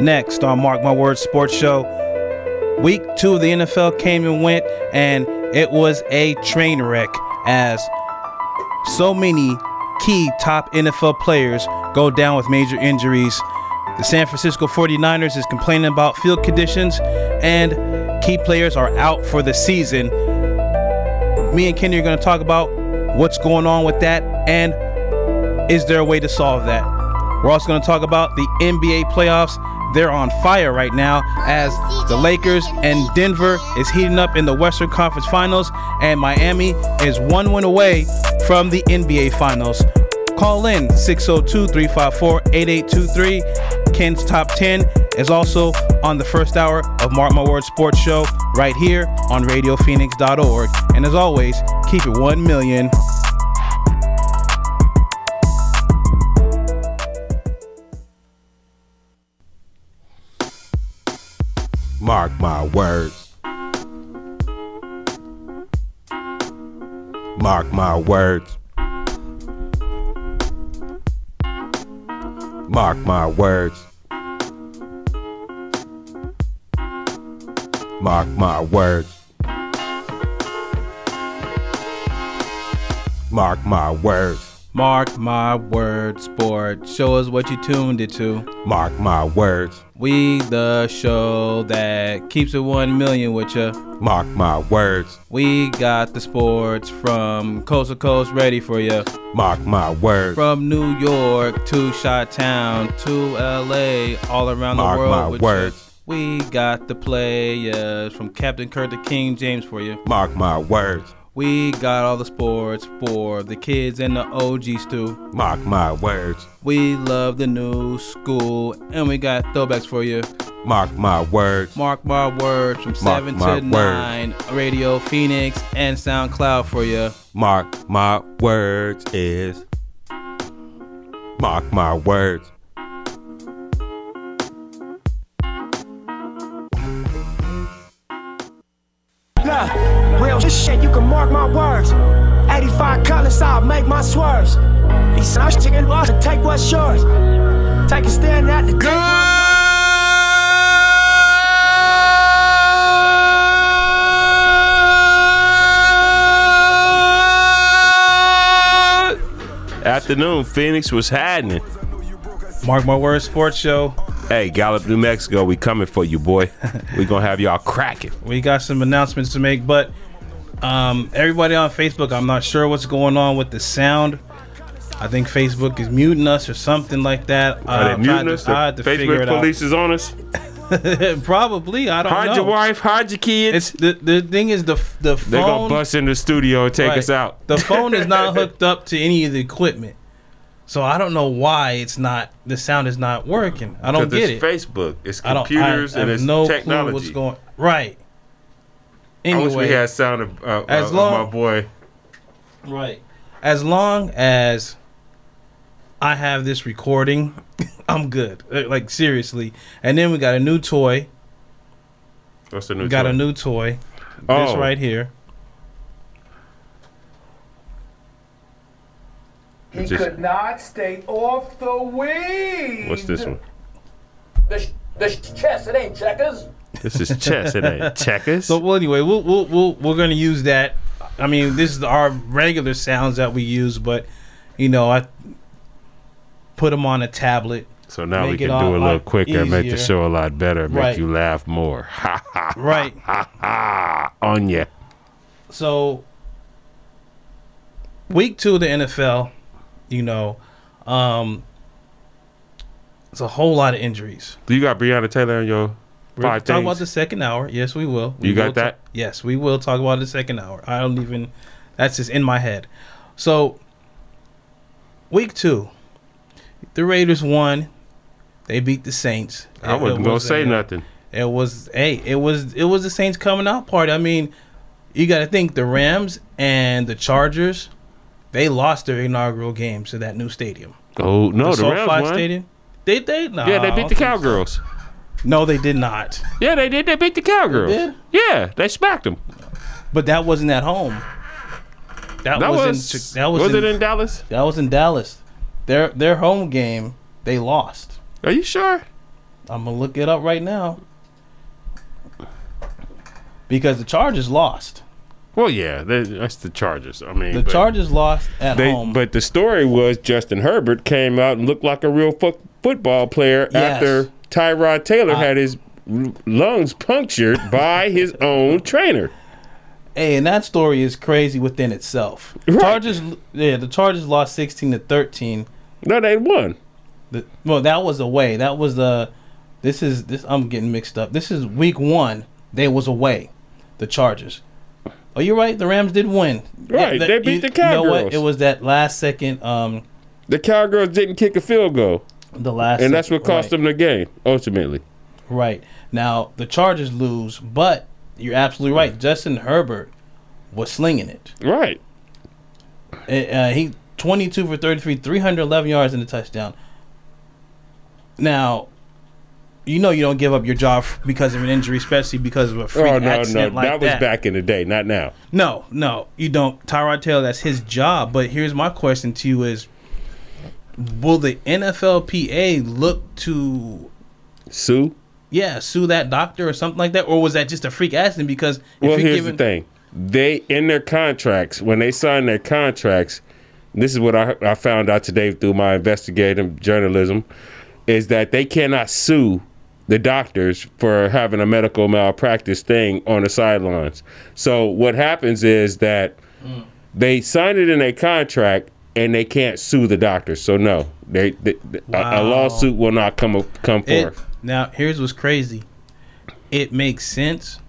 next on Mark My Word Sports Show. Week 2 of the NFL came and went, and it was a train wreck as so many key top NFL players go down with major injuries. The San Francisco 49ers is complaining about field conditions, and key players are out for the season. Me and Kenny are going to talk about what's going on with that and is there a way to solve that. We're also going to talk about the NBA playoffs. They're on fire right now as the Lakers and Denver is heating up in the Western Conference Finals, and Miami is one win away from the NBA Finals. Call in 602-354-8823. Ken's Top 10 is also on the first hour of Mark My Word Sports Show right here on RadioPhoenix.org. And as always, keep it 1,000,000. Mark my words. Mark my words. Mark my words. Mark my words. Mark my words. Mark my word sports. Show us what you tuned it to. Mark my words. We the show that keeps it 1,000,000 with ya. Mark my words. We got the sports from coast to coast ready for ya. Mark my words. From New York to Chi-Town to LA, all around Mark the world. Mark my with words. Ya. We got the players from Captain Kirk to King James for you. Mark my words. We got all the sports for the kids and the OGs too. Mark my words. We love the new school, and we got throwbacks for you. Mark my words. Mark my words from 7 to 9. Radio Phoenix and SoundCloud for you. Mark my words is. Mark my words. Nah. Real shit, you can mark my words. 85 colors, I'll make my swerves. These nice chicken laws to take what's yours. Take a stand at the table. Afternoon, Phoenix, was happening? Mark My Word Sports Show. Hey, Gallup, New Mexico, we coming for you, boy. We gonna have y'all cracking. We got some announcements to make, but everybody on Facebook, I'm not sure what's going on with the sound. I think Facebook is muting us or something like that. Are they muting us? The Facebook police is on us? Probably. I don't know. Hide your wife. Hide your kids. It's the thing is the phone. They're gonna bust in the studio and take us out. The phone is not hooked up to any of the equipment. So I don't know why it's not. The sound is not working. I don't get it. It's Facebook. It's computers and it's technology. I have no clue what's going. Right. Anyway, I wish we had sound of my boy. Right. As long as I have this recording, I'm good. Like, seriously. And then we got a new toy. What's the new toy? We got a new toy. Oh. This right here. He could not stay off the weed. What's this one? This chess. It ain't checkers. This is chess. It ain't checkers. So, well, anyway, we're gonna use that. I mean, this is our regular sounds that we use, but you know, I put them on a tablet. So now we can do it a little quicker, easier. Make the show a lot better, make you laugh more. Ha ha. Right. Ha ha. On ya. So, week 2 of the NFL. You know, it's a whole lot of injuries. Do you got Breonna Taylor in your 5 things? Talk about the second hour. Yes, we will. We will got that? Yes, we will talk about the second hour. I don't even. That's just in my head. So, week 2, the Raiders won. They beat the Saints. I wasn't gonna say nothing. It was the Saints coming out party. I mean, you got to think the Rams and the Chargers. They lost their inaugural games to that new stadium. Oh no, the Rams won. SoFi Stadium. They no. Yeah, they beat the Cowgirls. No, they did not. Yeah, they did. They beat the Cowgirls. They did? Yeah, they smacked them. But that wasn't at home. That was in Dallas. That was in Dallas. Their home game, they lost. Are you sure? I'm going to look it up right now. Because the Chargers lost. Well, yeah, that's the Chargers. I mean, the Chargers lost at home. But the story was Justin Herbert came out and looked like a real football player after Tyrod Taylor had his lungs punctured by his own trainer. Hey, and that story is crazy within itself. Right. The Chargers lost 16-13. No, they won. Well, that was away. That was this. I'm getting mixed up. This is week one. They was away, the Chargers. Oh, you're right. The Rams did win. Right. They beat the Cowgirls. You know what? It was that last second. The Cowgirls didn't kick a field goal. The last second. And that's what cost them the game, ultimately. Right. Now, the Chargers lose, but you're absolutely right. Justin Herbert was slinging it. Right. He 22 for 33, 311 yards and a touchdown. Now, you know you don't give up your job because of an injury, especially because of a freak accident like that. That was back in the day, not now. No, you don't. Tyrod Taylor, that's his job. But here's my question to you is, will the NFLPA look to sue? Yeah, sue that doctor or something like that? Or was that just a freak accident? Because here's the thing. They, in their contracts, when they sign their contracts, this is what I found out today through my investigative journalism, is that they cannot sue the doctors for having a medical malpractice thing on the sidelines. So what happens is that they sign it in a contract and they can't sue the doctors. So no, a lawsuit will not come forth. Now, here's what's crazy. It makes sense,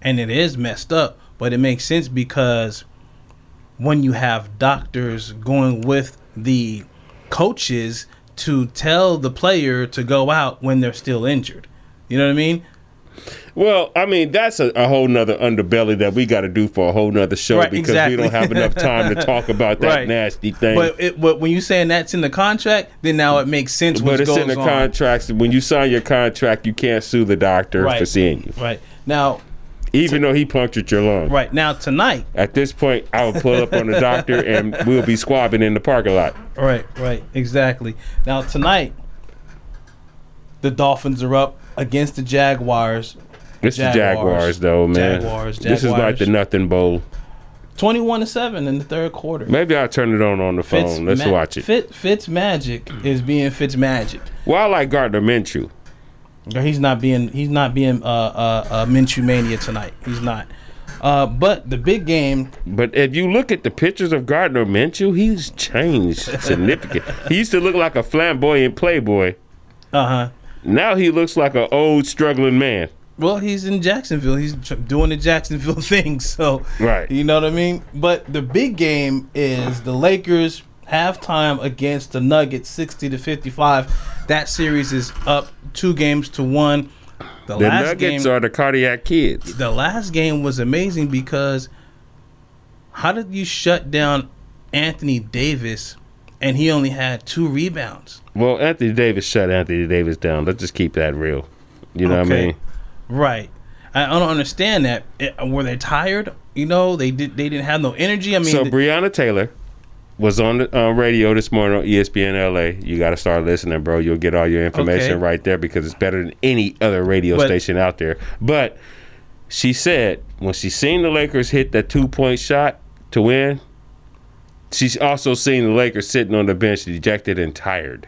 and it is messed up, but it makes sense because when you have doctors going with the coaches to tell the player to go out when they're still injured. You know what I mean? Well, I mean, that's a whole nother underbelly that we got to do for a whole nother show because we don't have enough time to talk about that nasty thing. But when you're saying that's in the contract, then now it makes sense what's going on. But it's in the contracts. When you sign your contract, you can't sue the doctor for seeing you. Right. Now, even though he punctured your lung. Right. Now, tonight. At this point, I will pull up on the doctor and we'll be squabbing in the parking lot. Right. Exactly. Now, tonight, the Dolphins are up against the Jaguars. It's the Jaguars, though, man. Jaguars. This is like the nothing bowl. 21-7 in the third quarter. Maybe I'll turn it on the phone. Let's watch it. Fitzmagic is being Fitzmagic. Well, I like Gardner Minshew. He's not being Minshew Mania tonight. He's not. But the big game. But if you look at the pictures of Gardner Minshew, he's changed significantly. He used to look like a flamboyant playboy. Now he looks like an old struggling man. Well, he's in Jacksonville. He's doing the Jacksonville thing. So, you know what I mean? But the big game is the Lakers halftime against the Nuggets, 60-55. That series is up 2-1. The Nuggets are the cardiac kids. The last game was amazing because how did you shut down Anthony Davis and he only had 2 rebounds? Well, Anthony Davis shut Anthony Davis down. Let's just keep that real. You know what I mean? Right. I don't understand that. Were they tired? You know, they didn't have no energy. I mean, so Breonna Taylor was on the radio this morning on ESPN LA. You got to start listening, bro. You'll get all your information right there because it's better than any other radio station out there. But she said when she seen the Lakers hit that 2-point shot to win, she's also seen the Lakers sitting on the bench dejected and tired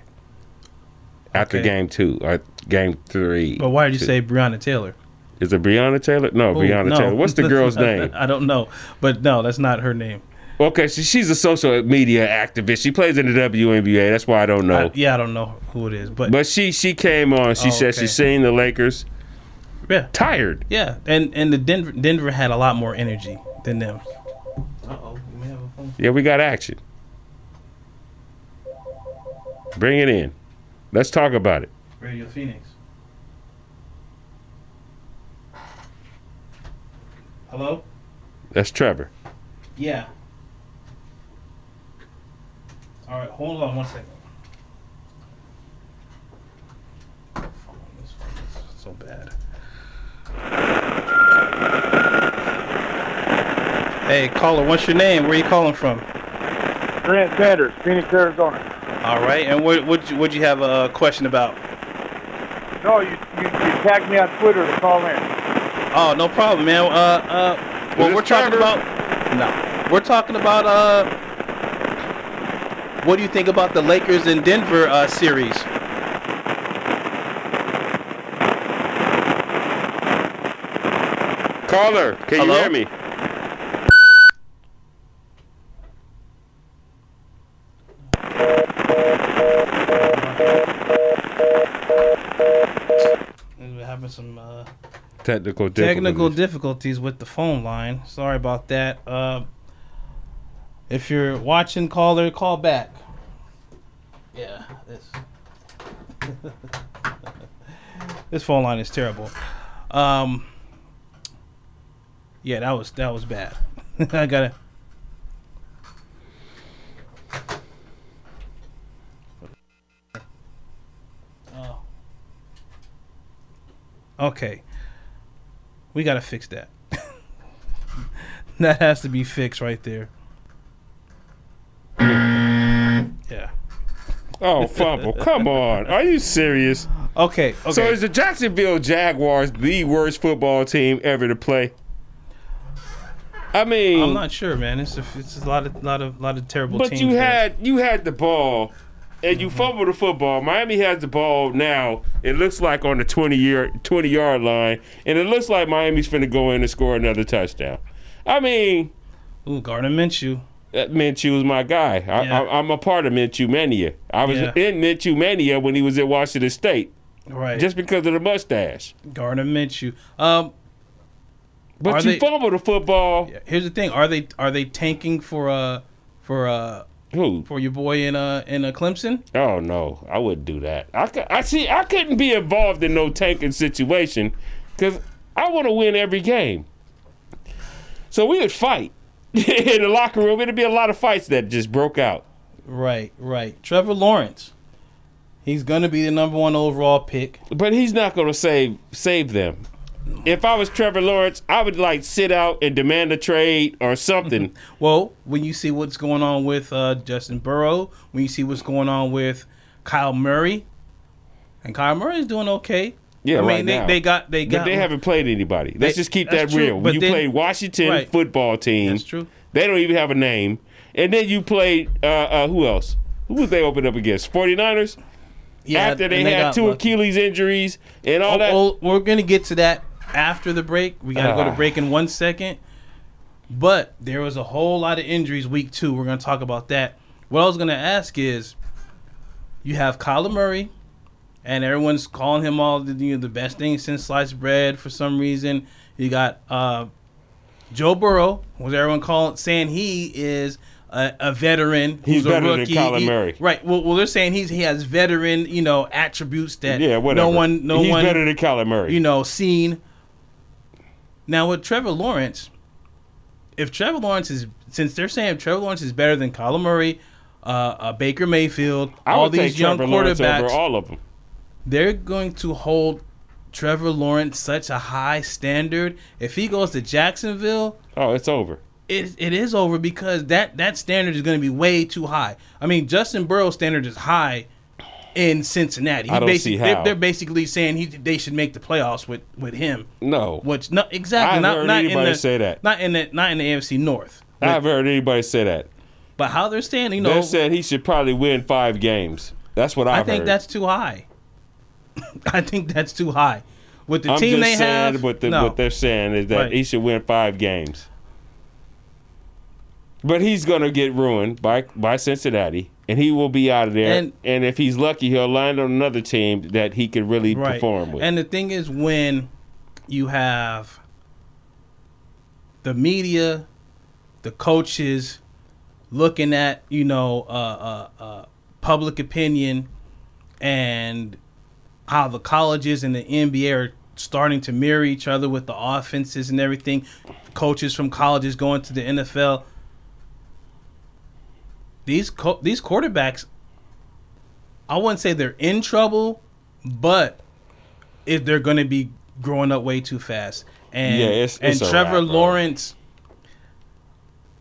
after game 2 or game 3. But why did you say Breonna Taylor? Is it Breonna Taylor? No, Breonna Taylor. What's the girl's name? I don't know. But no, that's not her name. Okay, so she's a social media activist. She plays in the WNBA. That's why I don't know. I don't know who it is. But she came on. She said she's seen the Lakers tired. Yeah, and the Denver had a lot more energy than them. Uh-oh. Yeah, we got action. Bring it in. Let's talk about it. Radio Phoenix. Hello? That's Trevor. Yeah. All right, hold on one second. This phone is so bad. Hey, caller, what's your name? Where are you calling from? Grant Sanders, Phoenix, Arizona. All right, and what would you have a question about? No, you tagged me on Twitter to call in. Oh, no problem, man. Well, we're talking about... No. We're talking about... what do you think about the Lakers and Denver series? Caller, can you hear me? We're having some technical difficulties with the phone line. Sorry about that. If you're watching, caller, call back. Yeah, this phone line is terrible. Yeah, that was bad. I gotta. Oh. Okay. We gotta fix that. That has to be fixed right there. Yeah. Oh, fumble. Come on. Are you serious? Okay. So is the Jacksonville Jaguars the worst football team ever to play? I mean, I'm not sure, man. It's a lot of terrible teams. But you had the ball and you fumbled the football. Miami has the ball now. It looks like on the 20-yard line, and it looks like Miami's finna go in and score another touchdown. I mean, Gardner Minshew. Minshew was my guy. I'm a part of Minshew Mania. I was in Minshew Mania when he was at Washington State. Right. Just because of the mustache. Gardner Minshew. But fumble the football. Here's the thing: are they tanking for who? For your boy in Clemson? Oh no, I wouldn't do that. I couldn't be involved in no tanking situation because I want to win every game. So we would fight. In the locker room, it'd be a lot of fights that just broke out. Right. Trevor Lawrence, he's going to be the number one overall pick. But he's not going to save them. If I was Trevor Lawrence, I would sit out and demand a trade or something. Well, when you see what's going on with Justin Burrow, when you see what's going on with Kyle Murray, and Kyle Murray is doing okay. Yeah, I mean, right now. But they haven't played anybody. Let's just keep that real. When you played Washington football team. That's true. They don't even have a name. And then you played, who else? Who would they open up against? 49ers? Yeah. After they had two Achilles injuries and all that. Well, we're going to get to that after the break. We got to go to break in 1 second. But there was a whole lot of injuries week two. We're going to talk about that. What I was going to ask is, you have Kyler Murray. And everyone's calling him all the best thing since sliced bread for some reason. You got Joe Burrow, who's everyone saying he is a veteran. He's better rookie. Than Kyler Murray. Right. Well, they're saying he has veteran, attributes that no one better than Kyler Murray. Seen. Now with Trevor Lawrence, since they're saying Trevor Lawrence is better than Kyler Murray, Baker Mayfield, all these young quarterbacks, over all of them. They're going to hold Trevor Lawrence such a high standard. If he goes to Jacksonville... Oh, it's over. It is over because that standard is going to be way too high. I mean, Justin Burrow's standard is high in Cincinnati. I don't see how. They're basically saying they should make the playoffs with him. No. Which, no, exactly. I've heard anybody say that. Not in the AFC North. I've heard anybody say that. But how they're standing, They said he should probably win 5 games. That's what I heard. I think that's too high. I think that's too high. With the team they have... I'm just saying what they're saying is that he should win 5 games. But he's going to get ruined by Cincinnati, and he will be out of there. And if he's lucky, he'll land on another team that he could really perform with. And the thing is, when you have the media, the coaches looking at, public opinion and... how the colleges and the NBA are starting to mirror each other with the offenses and everything. Coaches from colleges going to the NFL. These quarterbacks, I wouldn't say they're in trouble, but they're going to be growing up way too fast. And it's Trevor Lawrence,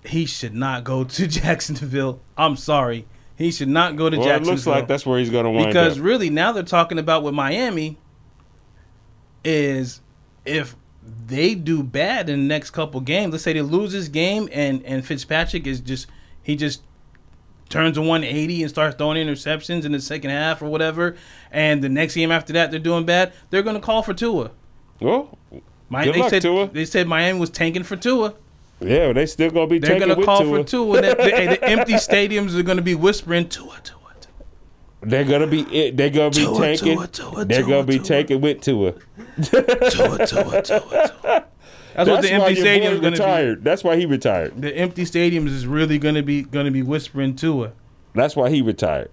he should not go to Jacksonville. I'm sorry. He should not go to Jacksonville. It looks like that's where he's going to wind up. Because really, now they're talking about with Miami, is if they do bad in the next couple games, let's say they lose this game and Fitzpatrick is just, he just turns a 180 and starts throwing interceptions in the second half or whatever, and the next game after that they're doing bad, they're going to call for Tua. Well, good luck, Tua. They said Miami was tanking for Tua. Yeah, but they still going to be tanking with Tua. They're going to call for Tua. The empty stadiums are going to be whispering, Tua. They're going to be tanking with Tua. Tua. That's what the empty stadium is going to be. That's why he retired. The empty stadiums is really going to be whispering Tua. That's why he retired.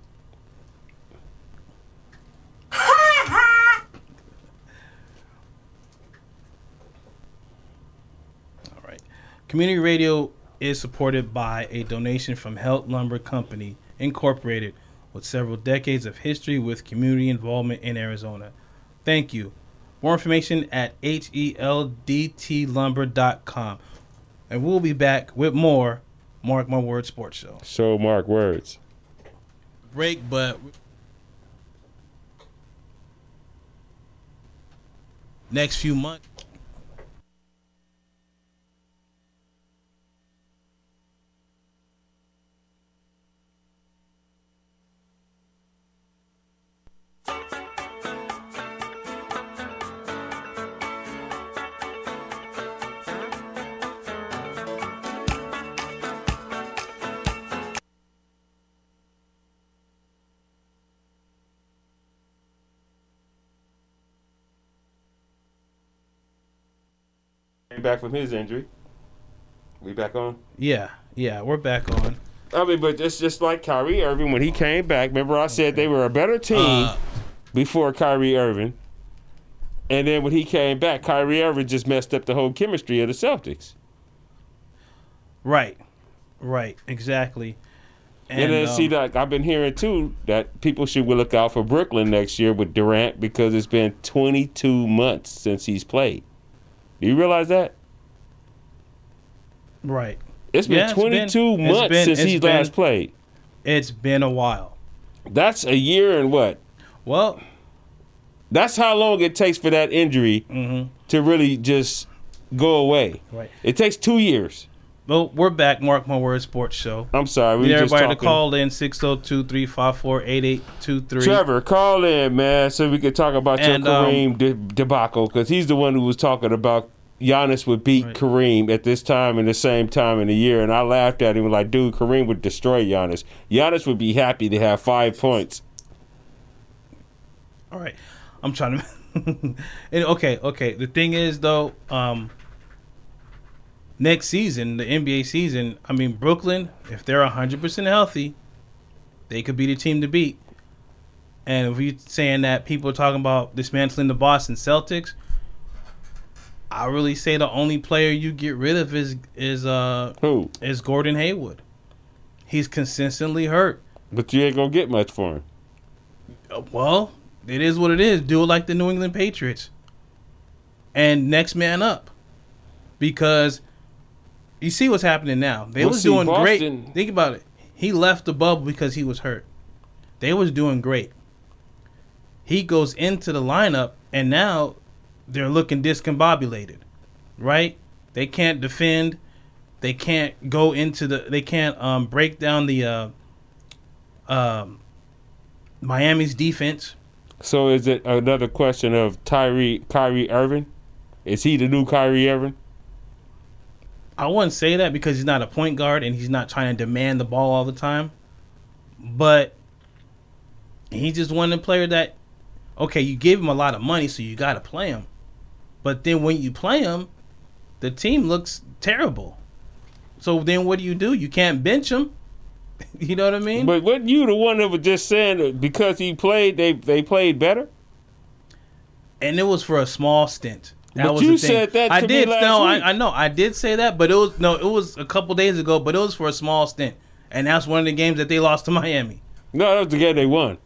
Community radio is supported by a donation from Helt Lumber Company, Incorporated, with several decades of history with community involvement in Arizona. Thank you. More information at heldtlumber.com. And we'll be back with more Mark My Word Sports Show. So, Mark Words. Break, but... next few months... back from his injury. We back on? Yeah, we're back on. I mean, but it's just like Kyrie Irving when he came back. Remember I said they were a better team before Kyrie Irving. And then when he came back, Kyrie Irving just messed up the whole chemistry of the Celtics. Right, exactly. And then see, like, I've been hearing too that people should look out for Brooklyn next year with Durant because it's been 22 months since he's played. Do you realize that? Right. It's been 22 months since he last played. It's been a while. That's a year and what? Well, that's how long it takes for that injury to really just go away. Right. It takes 2 years. Well, we're back, Mark My Word Sports Show. I'm sorry. We need everybody to call in 602-354-8823. Trevor, call in, man, so we can talk about your Kareem debacle, because he's the one who was talking about Giannis would beat Kareem at this time and the same time in the year, and I laughed at him like, dude, Kareem would destroy Giannis. Giannis would be happy to have 5 points. All right. I'm trying to – okay. The thing is, though – next season, the NBA season, I mean, Brooklyn, if they're 100% healthy, they could be the team to beat. And if you're saying that people are talking about dismantling the Boston Celtics, I really say the only player you get rid of is who? Is Gordon Hayward. He's consistently hurt. But you ain't going to get much for him. Well, it is what it is. Do it like the New England Patriots. And next man up. Because... you see what's happening now. They was doing Boston. Great. Think about it. He left the bubble because he was hurt. They was doing great. He goes into the lineup, and now they're looking discombobulated, right? They can't defend. They can't go into the – they can't break down the Miami's defense. So is it another question of Kyrie Irving? Is he the new Kyrie Irving? I wouldn't say that because he's not a point guard and he's not trying to demand the ball all the time. But he's just one of the players that, okay, you give him a lot of money, so you got to play him. But then when you play him, the team looks terrible. So then what do? You can't bench him. You know what I mean? But wasn't you the one that was just saying that because he played, they played better? And it was for a small stint. But you said that to me last week. No, I know. I did say that, but it was a couple days ago, but it was for a small stint. And that's one of the games that they lost to Miami. No, that was the game they won.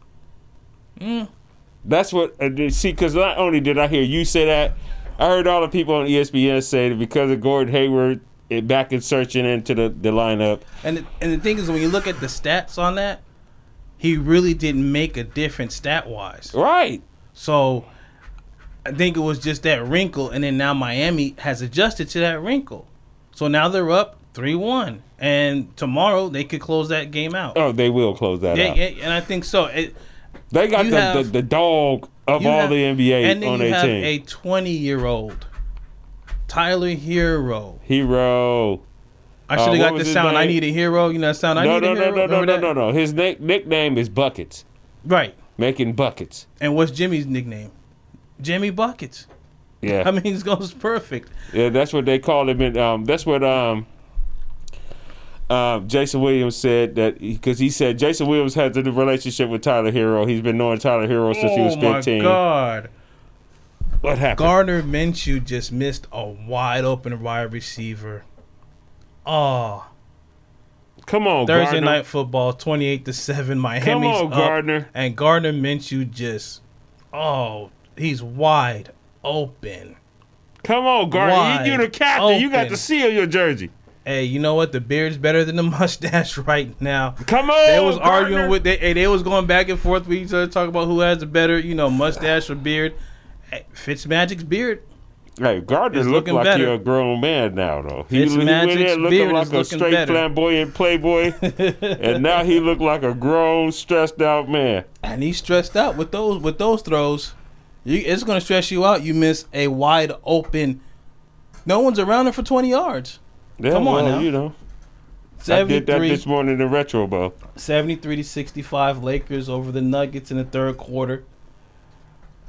That's what – see, because not only did I hear you say that, I heard all the people on ESPN say that because of Gordon Hayward back insertion into the lineup. And the thing is, when you look at the stats on that, he really didn't make a difference stat-wise. Right. So – I think it was just that wrinkle, and then now Miami has adjusted to that wrinkle. So now they're up 3-1, and tomorrow they could close that game out. Oh, they will close that out. And I think so. They got the dog of all the NBA on their team. A 20-year-old Tyler Hero. I should have got the sound. I need a hero. You know that sound. No. His nickname is Buckets. Right. Making buckets. And what's Jimmy's nickname? Jimmy Buckets. Yeah. I mean, he's goes perfect. Yeah, that's what they call him. And that's what Jason Williams said, that because he said Jason Williams has a relationship with Tyler Hero. He's been knowing Tyler Hero since he was 15. Oh, my God. What happened? Gardner Minshew just missed a wide-open wide receiver. Oh. Come on, Gardner. Thursday Night Football, 28-7, Miami's up. Come on, Gardner. And Gardner Minshew just, he's wide open. Come on, Gardner. You're the captain. Open. You got the seal your jersey. Hey, you know what? The beard's better than the mustache right now. Come on, arguing with they was going back and forth with each other, talking about who has the better, mustache or beard. Hey, Fitzmagic's beard. Hey, Gardner's looking like better. You're a grown man now, though. He went in looking like a straight flamboyant playboy, and now he looked like a grown, stressed out man. And he's stressed out with those throws. It's going to stress you out. You miss a wide open. No one's around him for 20 yards. Yeah, come on now. I did that this morning in Retro Bowl. 73-65, Lakers over the Nuggets in the third quarter.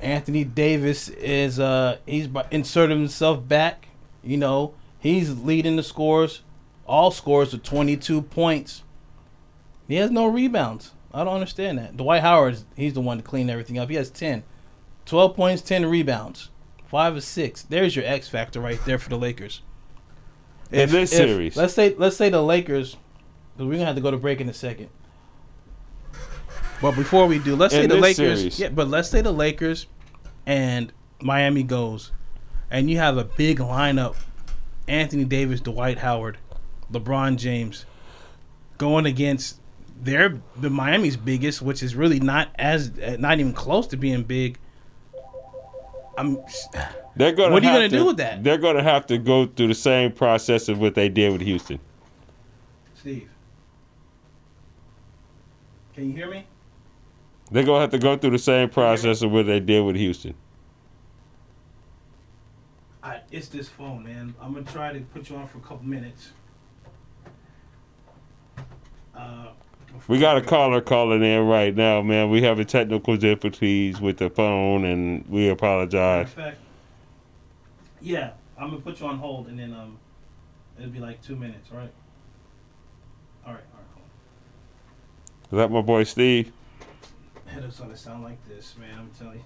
Anthony Davis is he's inserted himself back. He's leading the scores. All scores are 22 points. He has no rebounds. I don't understand that. Dwight Howard, he's the one to clean everything up. He has 10. 12 points, 10 rebounds, 5 assists. There's your X factor right there for the Lakers. In this series. Let's say the Lakers, because we're going to have to go to break in a second. But before we do, let's say the Lakers. Series. Yeah, but let's say the Lakers and Miami goes, and you have a big lineup: Anthony Davis, Dwight Howard, LeBron James, going against the Miami's biggest, which is really not even close to being big. What are you going to do with that? They're going to have to go through the same process of what they did with Houston. Steve, can you hear me? They're going to have to go through the same process of what they did with Houston. It's this phone, man. I'm going to try to put you on for a couple minutes. We got a caller calling in right now, man. We have a technical difficulties with the phone, and we apologize. Matter of fact, yeah, I'm going to put you on hold, and then it'll be like 2 minutes, right? All right, hold on. Is that my boy Steve? It doesn't sound like this, man. I'm telling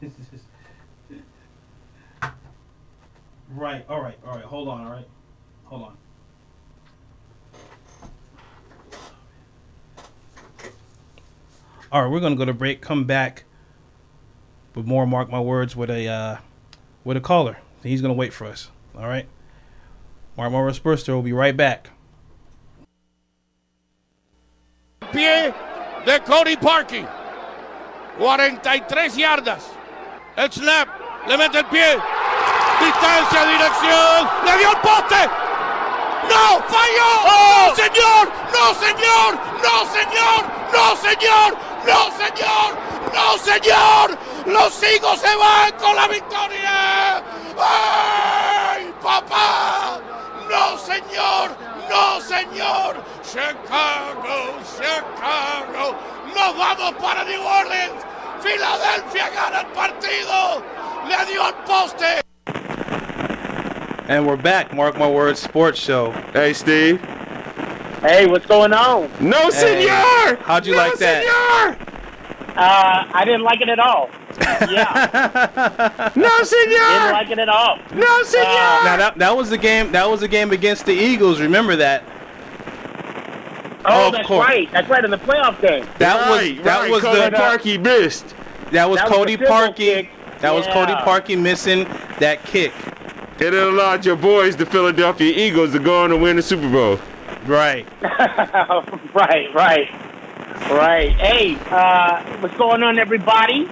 you. Right. All right. Hold on. All right, we're gonna go to break. Come back with more. Mark My Words with a caller. He's gonna wait for us. All right. Mark My Words Sports Show. We'll be right back. Pie de Cody Parkey. 43 yardas. El snap. Le mete el pie. Distancia, dirección. Le dio el poste. ¡No! ¡Falló! ¡Oh! ¡No, señor! ¡No, señor! ¡No, señor! ¡No, señor! ¡No, señor! ¡No, señor! ¡Los higos se van con la victoria! ¡Ay, papá! ¡No, señor! ¡No, señor! ¡Chicago! ¡Chicago! ¡Nos vamos para New Orleans! ¡Filadelfia gana el partido! ¡Le dio el poste! And we're back, Mark My Words Sports Show. Hey, Steve. Hey, what's going on? No, senor! How'd you like that? Senor! I didn't like it at all. Yeah. No, senor! Didn't like it at all. No, senor! Now, that was the game against the Eagles. Remember that? Oh, that's right. That's right, in the playoff game. That was Cody Parkey missed. That was Cody Parkey missing that kick. It allowed your boys, the Philadelphia Eagles, to go on and win the Super Bowl. Right. Right. Hey, what's going on, everybody?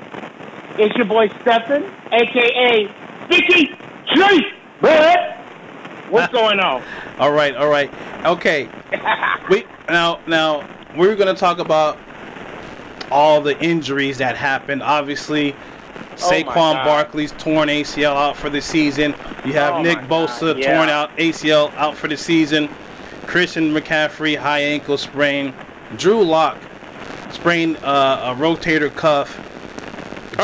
It's your boy Stefan, a.k.a. Sneaky G Man. What's going on? All right. Okay. Now we're going to talk about all the injuries that happened. Obviously, Saquon Barkley's torn ACL out for the season. You have Nick Bosa torn out ACL out for the season. Christian McCaffrey, high ankle sprain. Drew Lock sprained a rotator cuff.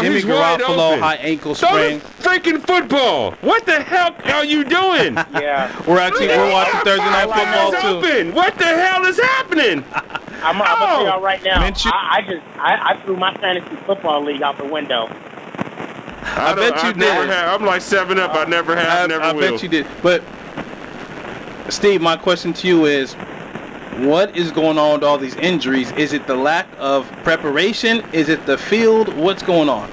Jimmy Garoppolo, high ankle sprain. Throw the freaking football! What the hell are you doing? Yeah, we're watching Thursday Night Football too. What the hell is happening? I'm gonna tell y'all right now. I threw my fantasy football league out the window. I bet you did. I'm like 7-Up. I never have, never will. I bet you did. But Steve, my question to you is, what is going on with all these injuries? Is it the lack of preparation? Is it the field? What's going on?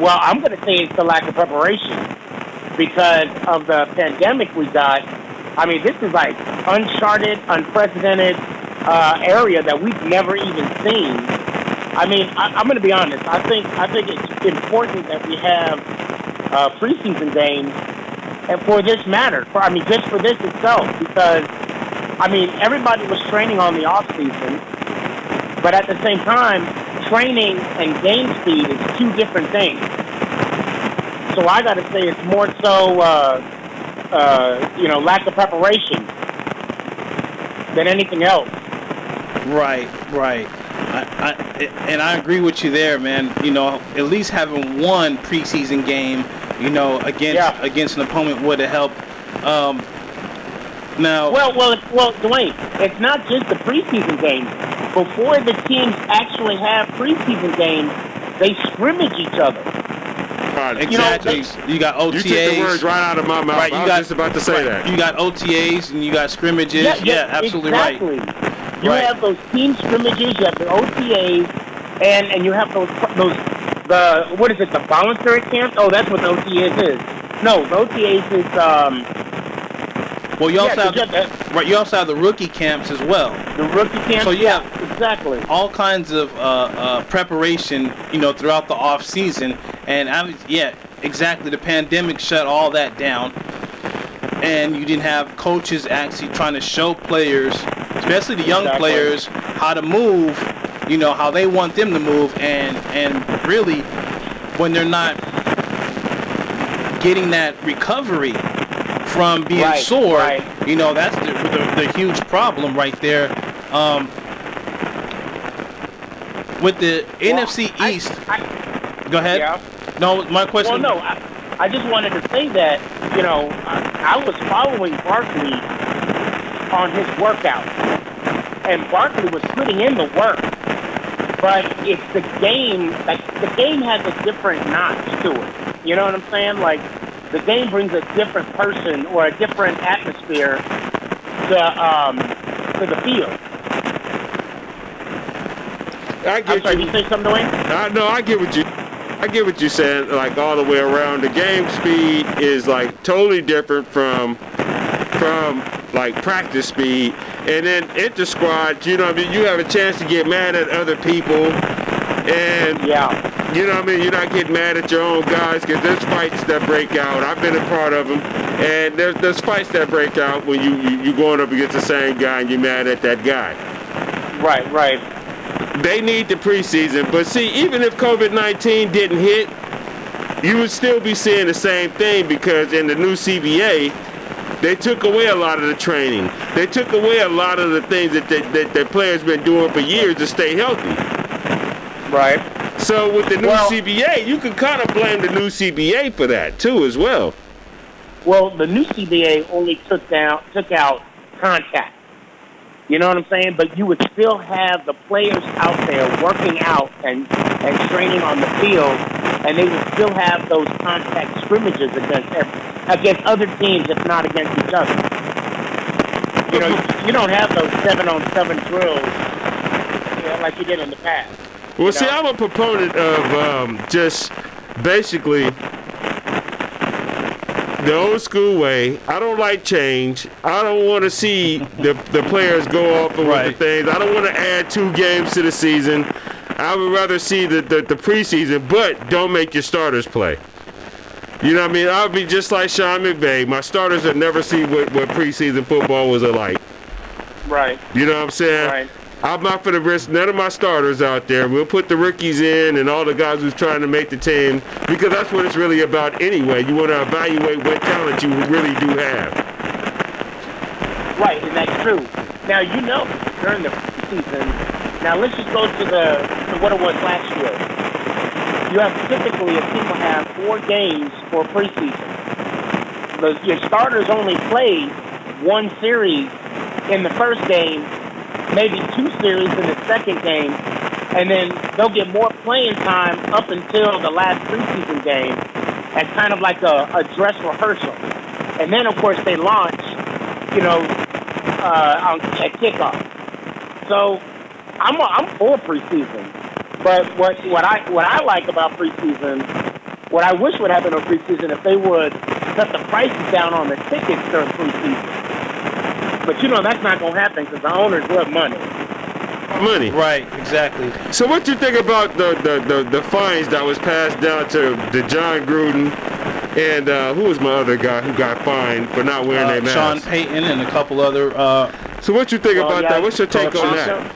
Well, I'm going to say it's the lack of preparation because of the pandemic we got. I mean, this is like uncharted, unprecedented area that we've never even seen. I mean, I'm going to be honest. I think it's important that we have preseason games, and for this matter, just for this itself, because everybody was training on the off-season, but at the same time, training and game speed is two different things. So I got to say it's more so, lack of preparation than anything else. Right. And I agree with you there, man. You know, at least having one preseason game, against an opponent would have helped. No. Well, Dwayne, it's not just the preseason games. Before the teams actually have preseason games, they scrimmage each other. Right, exactly. You got OTAs. You took the words right out of my mouth. Right, I was just about to say that. You got OTAs and you got scrimmages. Yeah, absolutely exactly. Right. Exactly. You have those team scrimmages, you have the OTAs, and you have the voluntary camp? Oh, that's what the OTAs is. No, the OTAs is... Well, you also have the rookie camps as well. The rookie camps, so exactly. All kinds of preparation, throughout the off season, and exactly. The pandemic shut all that down, and you didn't have coaches actually trying to show players, especially the young players, how to move. You know how they want them to move, and really, when they're not getting that recovery from being sore, that's the huge problem right there. With the NFC East, go ahead. Yeah. No, my question. Well, no, I just wanted to say that I was following Barkley on his workout, and Barkley was putting in the work, but it's the game. Like the game has a different notch to it. You know what I'm saying? Like, the game brings a different person or a different atmosphere to the field. You say something, Dwayne? No, I get what you. I get what you're saying. Like all the way around, the game speed is like totally different from like practice speed, and then inter squad. You know what I mean? You have a chance to get mad at other people, and you know what I mean? You're not getting mad at your own guys because there's fights that break out. I've been a part of them. And there's fights that break out when you're going up against the same guy and you're mad at that guy. Right. They need the preseason. But see, even if COVID-19 didn't hit, you would still be seeing the same thing because in the new CBA, they took away a lot of the training. They took away a lot of the things that the players been doing for years to stay healthy. Right. So with the new CBA, you can kind of blame the new CBA for that too, as well. Well, the new CBA only took out contact. You know what I'm saying? But you would still have the players out there working out and training on the field, and they would still have those contact scrimmages against other teams, if not against each other. You know, you don't have those 7-on-7 drills like you did in the past. Well, see, I'm a proponent of just basically the old school way. I don't like change. I don't want to see the players go off with the things. I don't want to add 2 games to the season. I would rather see the preseason, but don't make your starters play. You know what I mean? I'll be just like Sean McVay. My starters have never seen what preseason football was like. Right. You know what I'm saying? Right. I'm not going to risk none of my starters out there. We'll put the rookies in and all the guys who's trying to make the team, because that's what it's really about anyway. You want to evaluate what talent you really do have. Right, and that's true. Now, you know, during the season, now let's just go to what it was last year. You have typically, if people have 4 games for preseason, but your starters only play 1 series in the first game, maybe 2 series in the second game, and then they'll get more playing time up until the last preseason game as kind of like a dress rehearsal. And then, of course, they launch, you know, at kickoff. So I'm for preseason. But what I like about preseason, what I wish would happen on preseason, if they would cut the prices down on the tickets during preseason. But, you know, that's not going to happen because the owners love money. Money. Right, exactly. So what do you think about the fines that was passed down to John Gruden and who was my other guy who got fined for not wearing their mask? Sean Payton and a couple other. So what do you think about that? What's your take on that?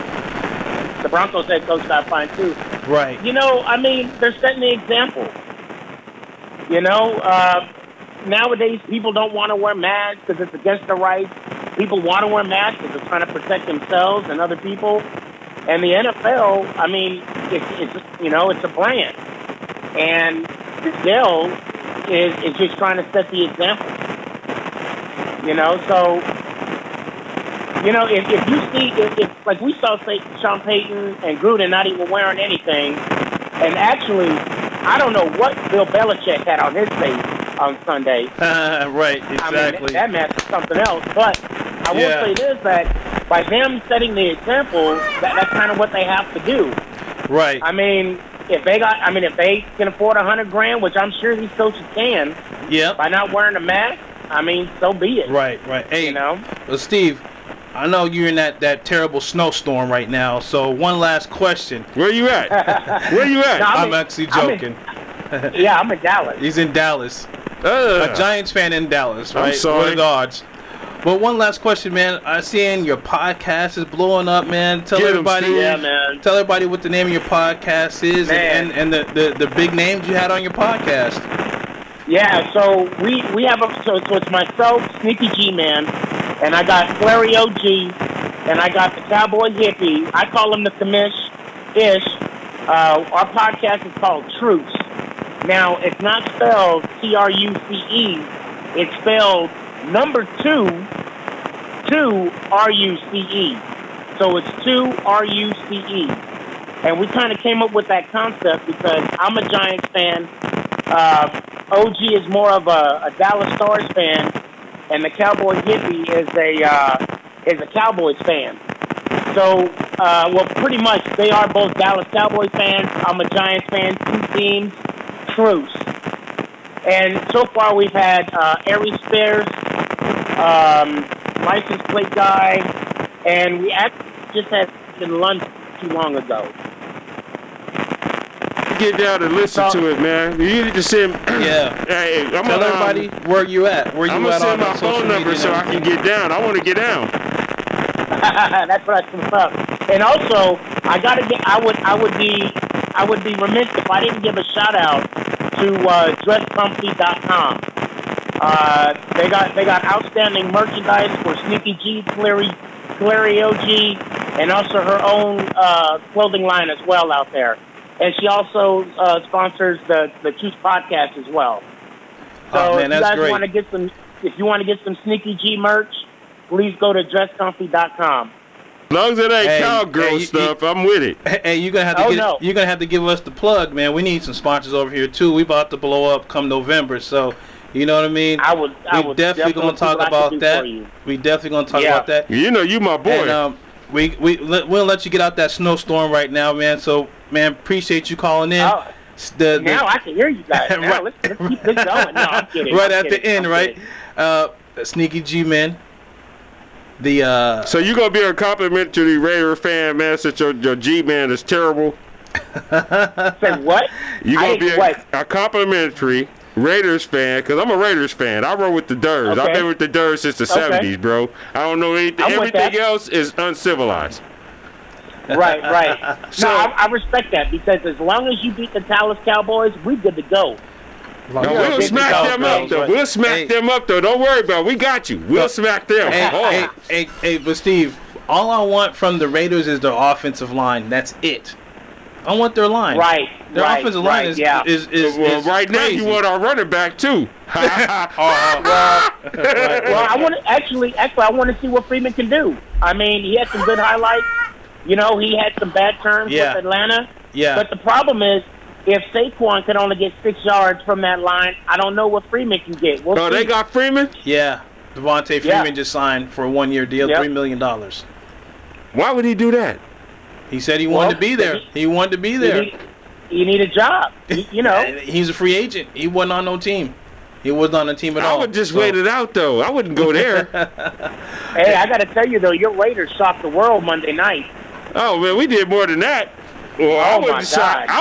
The Broncos head coach got fined too. Right. You know, I mean, they're setting the example. You know, nowadays people don't want to wear masks because it's against the rights. People want to wear masks because they're trying to protect themselves and other people. And the NFL, I mean, it's you know, it's a brand. And Gale is just trying to set the example. You know, so, you know, if you see, if like we saw Sean Payton and Gruden not even wearing anything, and actually, I don't know what Bill Belichick had on his face on Sunday. Right, exactly. I mean, that match is something else, but I will say this, that by them setting the example, that's kind of what they have to do. Right. I mean, if they can afford $100,000, which I'm sure these coaches can, by not wearing a mask, I mean, so be it. Right, right. Hey, you know? Well, Steve, I know you're in that terrible snowstorm right now, so one last question. Where you at? No, I'm actually joking. I'm in Dallas. He's in Dallas. A Giants fan in Dallas, right? I'm sorry. What are the odds? But one last question, man. I'm seeing your podcast is blowing up, man. Tell everybody, Tell everybody what the name of your podcast is and the big names you had on your podcast. Yeah, so we have so it's myself, Sneaky G Man, and I got Flurry OG, and I got the Cowboy Hippie. I call him the Commish-ish. Our podcast is called 2RUCE. Now, it's not spelled T-R-U-C-E. It's spelled number 2 R-U-C-E. So it's 2 R-U-C-E. And we kind of came up with that concept because I'm a Giants fan. OG is more of a Dallas Stars fan. And the Cowboy Hippie is a Cowboys fan. So, pretty much, they are both Dallas Cowboys fans. I'm a Giants fan. 2 teams. 2RUCE. And so far, we've had Aries Spears, license plate guy, and we actually just had in London too long ago. Get down and listen to it, man. You need to send. Yeah. Hey, tell everybody where you at. Where you at? I'm gonna send my phone number so I can get down. I want to get down. That's what I come up. And also, I gotta get. I would be remiss if I didn't give a shout out to DressComfy.com. They got outstanding merchandise for Sneaky G, Clary OG, and also her own clothing line as well out there. And she also sponsors the 2RUCE podcast as well. So if you want to get some Sneaky G merch, please go to dresscomfy.com. As long as it ain't cowgirl stuff, I'm with it. Hey, you're gonna have to you're gonna have to give us the plug, man. We need some sponsors over here too. We about to blow up come November, so you know what I mean. We're definitely gonna talk about that. We definitely gonna talk about that. You know, you my boy. And, we'll let you get out that snowstorm right now, man. So, man, appreciate you calling in. Oh, now I can hear you guys. Now, right, let's keep this going. No, I'm kidding. Right at the end, right? Sneaky G, man. So you gonna be a compliment to the Raider fan, man? Since your G man is terrible. Say what? You gonna be a complimentary Raiders fan, because I'm a Raiders fan. I roll with the Durs. Okay. I've been with the Durs since the 70s, bro. I don't know anything. Everything else is uncivilized. Right, right. So, no, I respect that, because as long as you beat the Dallas Cowboys, we're good to go. No, we'll smack them up, though. We'll smack them up, though. Don't worry about it. We got you. We'll smack them. Hey, but Steve, all I want from the Raiders is their offensive line. That's it. I want their line. Right. Their offensive line is right crazy. Now you want our running back too. Well, I want to actually I want to see what Freeman can do. I mean, he had some good highlights. You know, he had some bad turns with Atlanta. Yeah. But the problem is, if Saquon can only get 6 yards from that line, I don't know what Freeman can get. We'll see. They got Freeman? Yeah. Devontae Freeman just signed for a one-year deal, $3 million. Why would he do that? He said he wanted to be there. He wanted to be there. You need a job. You know. He's a free agent. He wasn't on no team. He wasn't on a team at all. I would just wait it out, though. I wouldn't go there. Hey, I got to tell you, though, your Raiders shocked the world Monday night. Oh, man, we did more than that. Well, I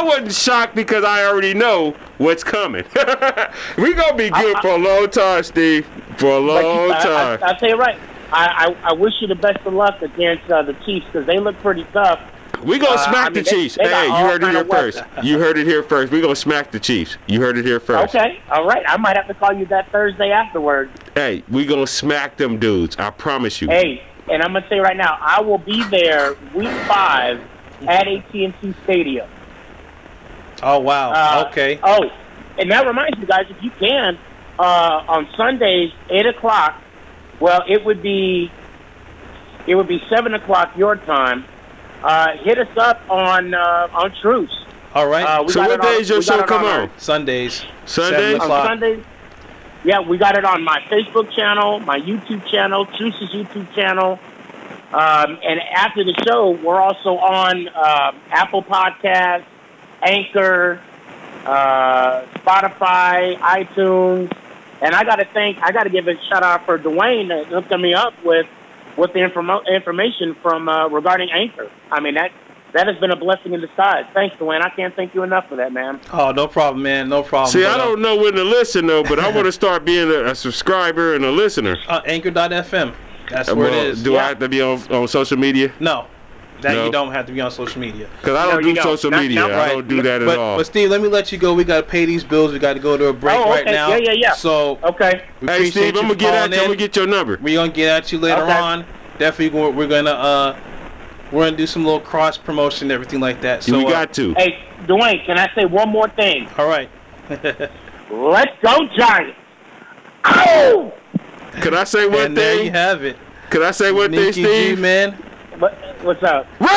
wasn't shocked because I already know what's coming. We're going to be good for a long time, Steve. For a long time. I'll tell you right. I wish you the best of luck against the Chiefs, because they look pretty tough. We're going to smack the Chiefs. Hey, you heard it here first. You heard it here first. We're going to smack the Chiefs. You heard it here first. Okay. All right. I might have to call you that Thursday afterward. Hey, we're going to smack them dudes. I promise you. Hey, and I'm going to say right now, I will be there week 5 at AT&T Stadium. Oh, wow. Okay. Oh, and that reminds you guys, if you can, on Sundays, 8 o'clock, well, it would be 7 o'clock your time. Hit us up on 2RUCE. All right. So what day is your show come on? Sundays? On Sundays. Yeah, we got it on my Facebook channel, my YouTube channel, 2RUCE's YouTube channel. And after the show, we're also on Apple Podcasts, Anchor, Spotify, iTunes. And I got to give a shout out for Dwayne that hooked me up with the information from regarding Anchor. I mean, that has been a blessing in disguise. Thanks, Dwayne. I can't thank you enough for that, man. Oh, no problem, man. No problem. See, I don't know when to listen, though, but I want to start being a subscriber and a listener. Anchor.fm. That's where it is. Do I have to be on social media? No. You don't have to be on social media. Because I don't do social media. Not right. I don't do that at all. But, Steve, let me let you go. We got to pay these bills. We got to go to a break right now. Yeah. So, okay. Hey, Steve, I'm going to get your number. We're going to get at you later on. Definitely, we're going to do some little cross-promotion and everything like that. So, we got to. Hey, Dwayne, can I say one more thing? All right. Let's go, Giants. Oh! Can I say one thing? There you have it. Can I say one thing, Steve? Sneaky G, man. What's up? Raiders!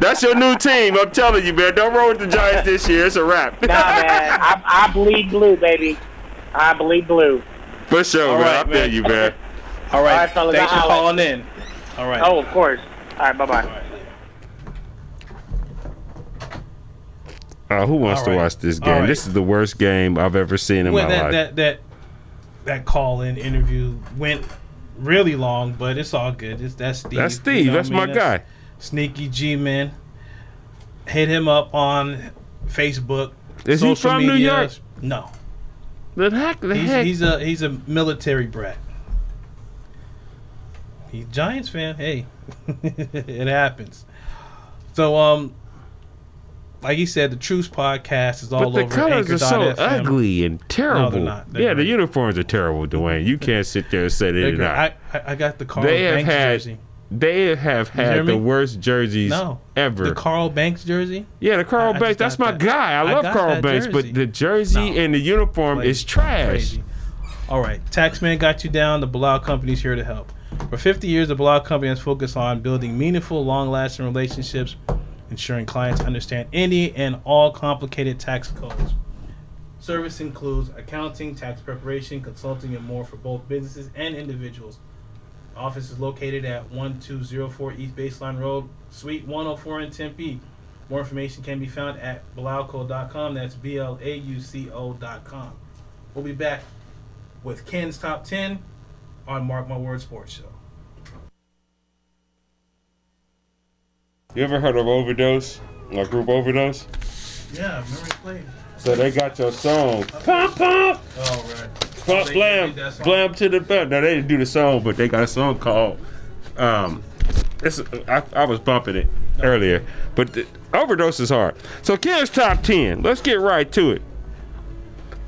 That's your new team. I'm telling you, man. Don't roll with the Giants this year. It's a wrap. Nah, man. I bleed blue, baby. I bleed blue. For sure, man. Right, I feel you, man. All right. All right, fellas. Thanks for calling in. All right. Oh, of course. All right. Bye-bye. All right. Who wants to watch this game? Right. This is the worst game I've ever seen in my life. That call-in interview went really long, but it's all good. That's Steve. That's Steve. You know that's my guy. Sneaky G Man. Hit him up on Facebook. Is he from media. New York? No. The heck? He's a military brat. He's a Giants fan. Hey, it happens. So like he said, the 2RUCE podcast is all over. But the colors are so ugly and terrible. No, they're not. The uniforms are terrible, Dwayne. You can't sit there and say they're not. I got the Carl Banks jersey. They have had the worst jerseys ever. The Carl Banks jersey? Yeah, the Carl Banks. That's my guy. I love Carl Banks, but the jersey and the uniform is trash. Crazy. All right. Taxman got you down. The Bilal Company's here to help. For 50 years, the Bilal Company has focused on building meaningful, long-lasting relationships, ensuring clients understand any and all complicated tax codes. Service includes accounting, tax preparation, consulting, and more for both businesses and individuals. The office is located at 1204 East Baseline Road, Suite 104 in Tempe. More information can be found at blauco.com. That's blauco.com. We'll be back with Ken's Top 10 on Mark My Word Sports Show. You ever heard of Overdose? Like Group Overdose? Yeah, I remember he played. So they got your song. Pump, pump. Oh, right. Pump, blam, blam to the bell. No, they didn't do the song, but they got a song called, I was bumping it earlier, but the Overdose is hard. So Ken's top 10. Let's get right to it.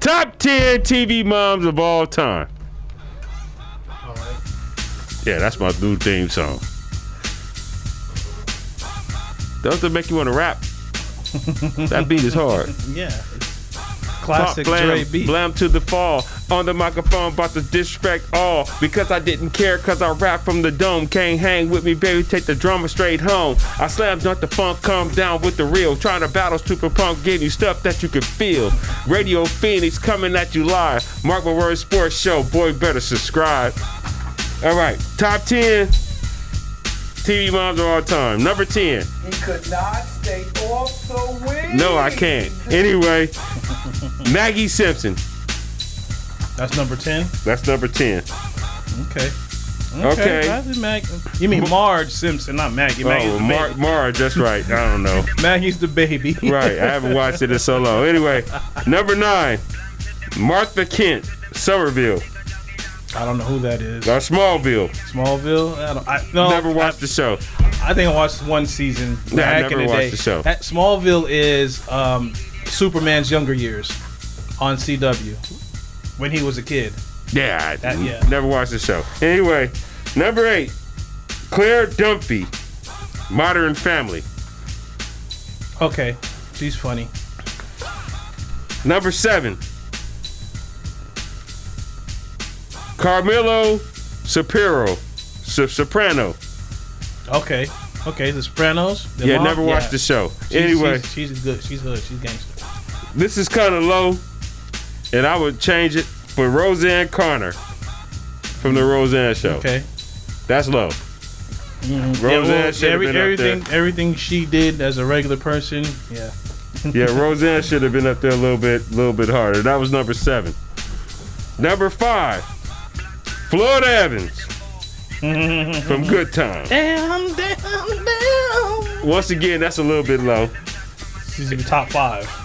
Top 10 TV moms of all time. All right. Yeah, that's my new theme song. Doesn't make you want to rap. That beat is hard. Yeah. Classic Dre beat. Blam to the fall. On the microphone, about to disrespect all. Because I didn't care, because I rap from the dome. Can't hang with me, baby, take the drama straight home. I slam not the funk, come down with the real. Trying to battle stupid punk, giving you stuff that you can feel. Radio Phoenix coming at you live. Mark My Word Sports Show. Boy, better subscribe. All right, top 10 TV moms of all time. Number 10. He could not stay off the wing. No, I can't. Anyway, Maggie Simpson. That's number 10? That's number 10. Okay. Okay. You mean Marge Simpson, not Maggie. Maggie's the baby. Marge, that's right. I don't know. Maggie's the baby. Right. I haven't watched it in so long. Anyway, number 9, Martha Kent, Somerville. I don't know who that is. Smallville? Never watched the show. I think I watched one season back in the day. I never watched the show. Smallville is Superman's younger years on CW when he was a kid. Yeah, I never watched the show. Anyway, number 8, Claire Dunphy, Modern Family. Okay, she's funny. Number 7, Carmelo Shapiro, Soprano. Okay, The Sopranos. Never watched the show. Anyway, she's good. She's hood. She's gangster. This is kind of low, and I would change it for Roseanne Connor from The Roseanne Show. Okay, that's low. Mm-hmm. Roseanne should have been up there. Everything she did as a regular person. Yeah. Yeah, Roseanne should have been up there a little bit harder. That was number 7. Number 5. Florida Evans from Good Times. Damn. Once again, that's a little bit low. She's in the top 5.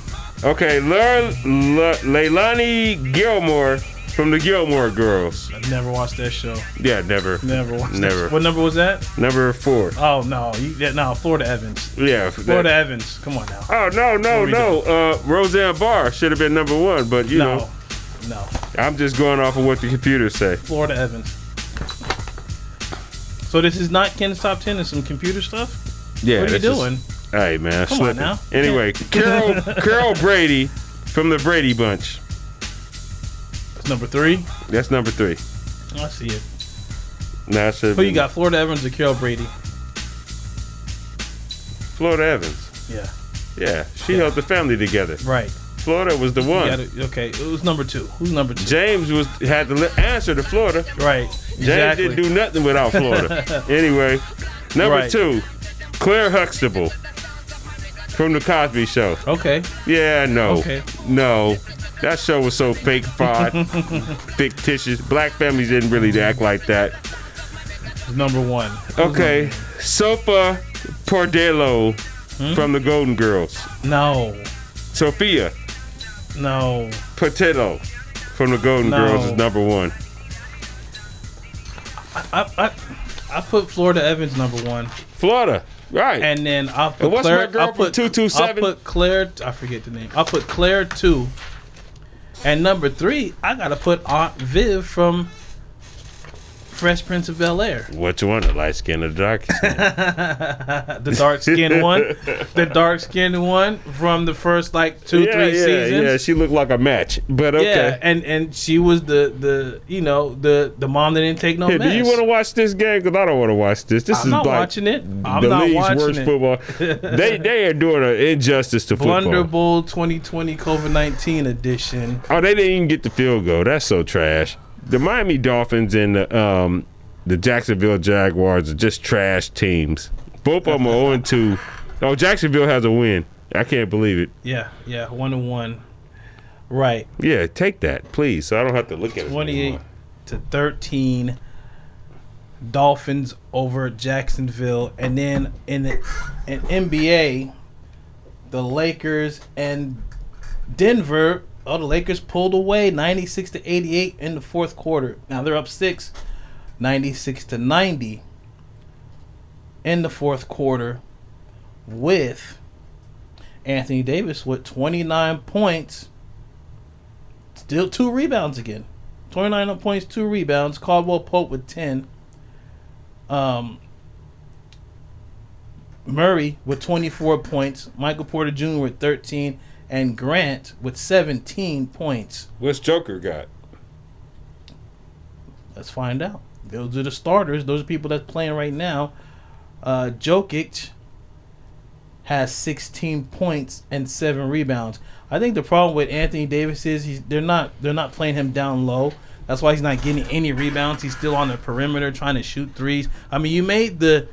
Okay, Leilani Gilmore from the Gilmore Girls. I never watched that show. Yeah, never watched that show. What number was that? Number 4. Oh, no. Florida Evans. Yeah. Florida Evans. Come on now. Oh, no. Roseanne Barr should have been number 1, but you know. No. I'm just going off of what the computers say. Florida Evans. So this is not Ken's Top 10 and some computer stuff? Yeah. What are you doing? All right, man. I'm slipping. Now. Anyway, Carol Brady from the Brady Bunch. That's number 3? That's number 3. I see it. Nah, who you got, Florida Evans or Carol Brady? Florida Evans. Yeah. Yeah. She held the family together. Right. Florida was the one. It was number 2. Who's number 2? James had to answer to Florida. Right. Exactly. James didn't do nothing without Florida. Anyway, number 2, Claire Huxtable from The Cosby Show. Okay. Yeah, no. Okay. No. That show was so fake, fraud, fictitious. Black families didn't really act like that. Number 1. Okay. Sophia Petrillo from The Golden Girls. No. Sophia. No. Potato from The Golden Girls is number 1. I put Florida Evans number 1. Florida, right? And then I put Claire. I put 227. I put Claire. I forget the name. I put Claire 2. And number 3, I gotta put Aunt Viv from Fresh Prince of Bel-Air. Which one? The light skin or the dark skin? The dark skin one. The dark skin one from the first 2-3 seasons. Yeah, she looked like a match. But okay. Yeah, and she was the mom that didn't take no mess. Do you want to watch this game? Because I don't want to watch this. This I'm is not like watching it. I'm the not league's watching worst it. Football. They are doing an injustice to football. Wonderbowl 2020 COVID-19 edition. Oh, they didn't even get the field goal. That's so trash. The Miami Dolphins and the Jacksonville Jaguars are just trash teams. Both of them are 0-2. Oh, Jacksonville has a win. I can't believe it. Yeah, 1-1. Right. Yeah, take that, please, so I don't have to look at it. 28-13, Dolphins over Jacksonville. And then in the NBA, the Lakers and Denver. Oh, the Lakers pulled away 96-88 in the fourth quarter. Now they're up 6, 96-90 in the fourth quarter, with Anthony Davis with 29 points, still 2 rebounds again. 29 points, 2 rebounds. Caldwell Pope with 10. Murray with 24 points. Michael Porter Jr. with 13. And Grant with 17 points. What's Joker got? Let's find out. Those are the starters. Those are people that's playing right now. Jokic has 16 points and 7 rebounds. I think the problem with Anthony Davis is they're not playing him down low. That's why he's not getting any rebounds. He's still on the perimeter trying to shoot threes. I mean, you made the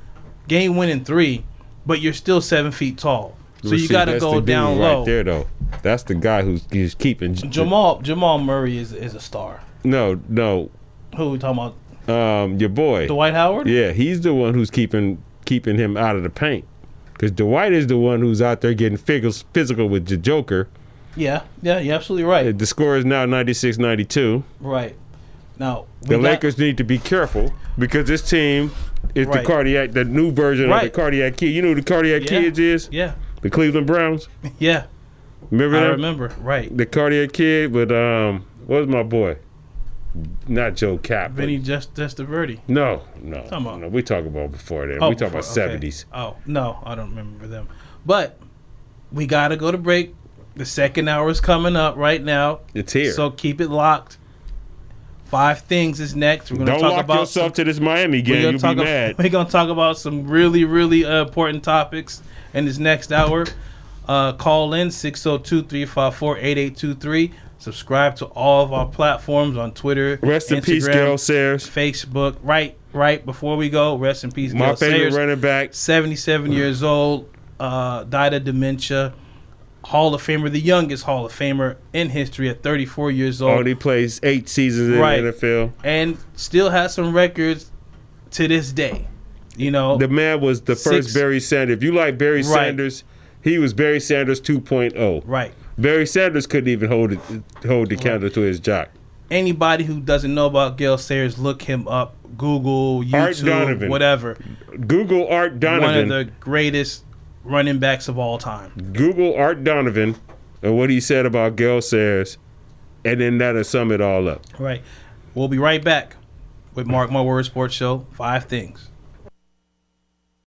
game-winning three, but you're still 7 feet tall. So you got to go down low. Right there, though. That's the guy who's keeping Jamal Murray is a star. No. Who are we talking about? Your boy, Dwight Howard. Yeah, he's the one who's keeping him out of the paint, because Dwight is the one who's out there getting physical with the Joker. Yeah, you're absolutely right. The score is now 96-92. Right. Now the Lakers need to be careful, because this team is the new version of the Cardiac Kid. You know who the Cardiac Kids is? Yeah. The Cleveland Browns? Yeah. Remember that? I remember, right. The Cardiac Kid with, what was my boy? Not Joe Cap. Vinny Testaverde. No. No, we talked about before that. Oh, we talked about 70s. Oh, no, I don't remember them. But we got to go to break. The second hour is coming up right now. It's here. So keep it locked. 5 Things is next. We're gonna talk about yourself to this Miami game. You'll be mad. We're going to talk about some really, really important topics in this next hour. Call in 602-354-8823. Subscribe to all of our platforms on Twitter, Rest in peace, Gale Sayers. Facebook. Right. Before we go, rest in peace, Gale Sayers. My favorite running back. 77 years old. Died of dementia. Hall of Famer, the youngest Hall of Famer in history at 34 years old. Oh, he plays 8 seasons in the NFL. And still has some records to this day. You know, the man was the first Barry Sanders. If you like Barry Sanders, he was Barry Sanders 2.0. Right. Barry Sanders couldn't even hold the candle to his jock. Anybody who doesn't know about Gale Sayers, look him up. Google, YouTube, whatever. Google Art Donovan. One of the greatest running backs of all time. Google Art Donovan and what he said about Gale Sayers, and then that'll sum it all up. Right. We'll be right back with Mark My Word Sports Show, 5 Things.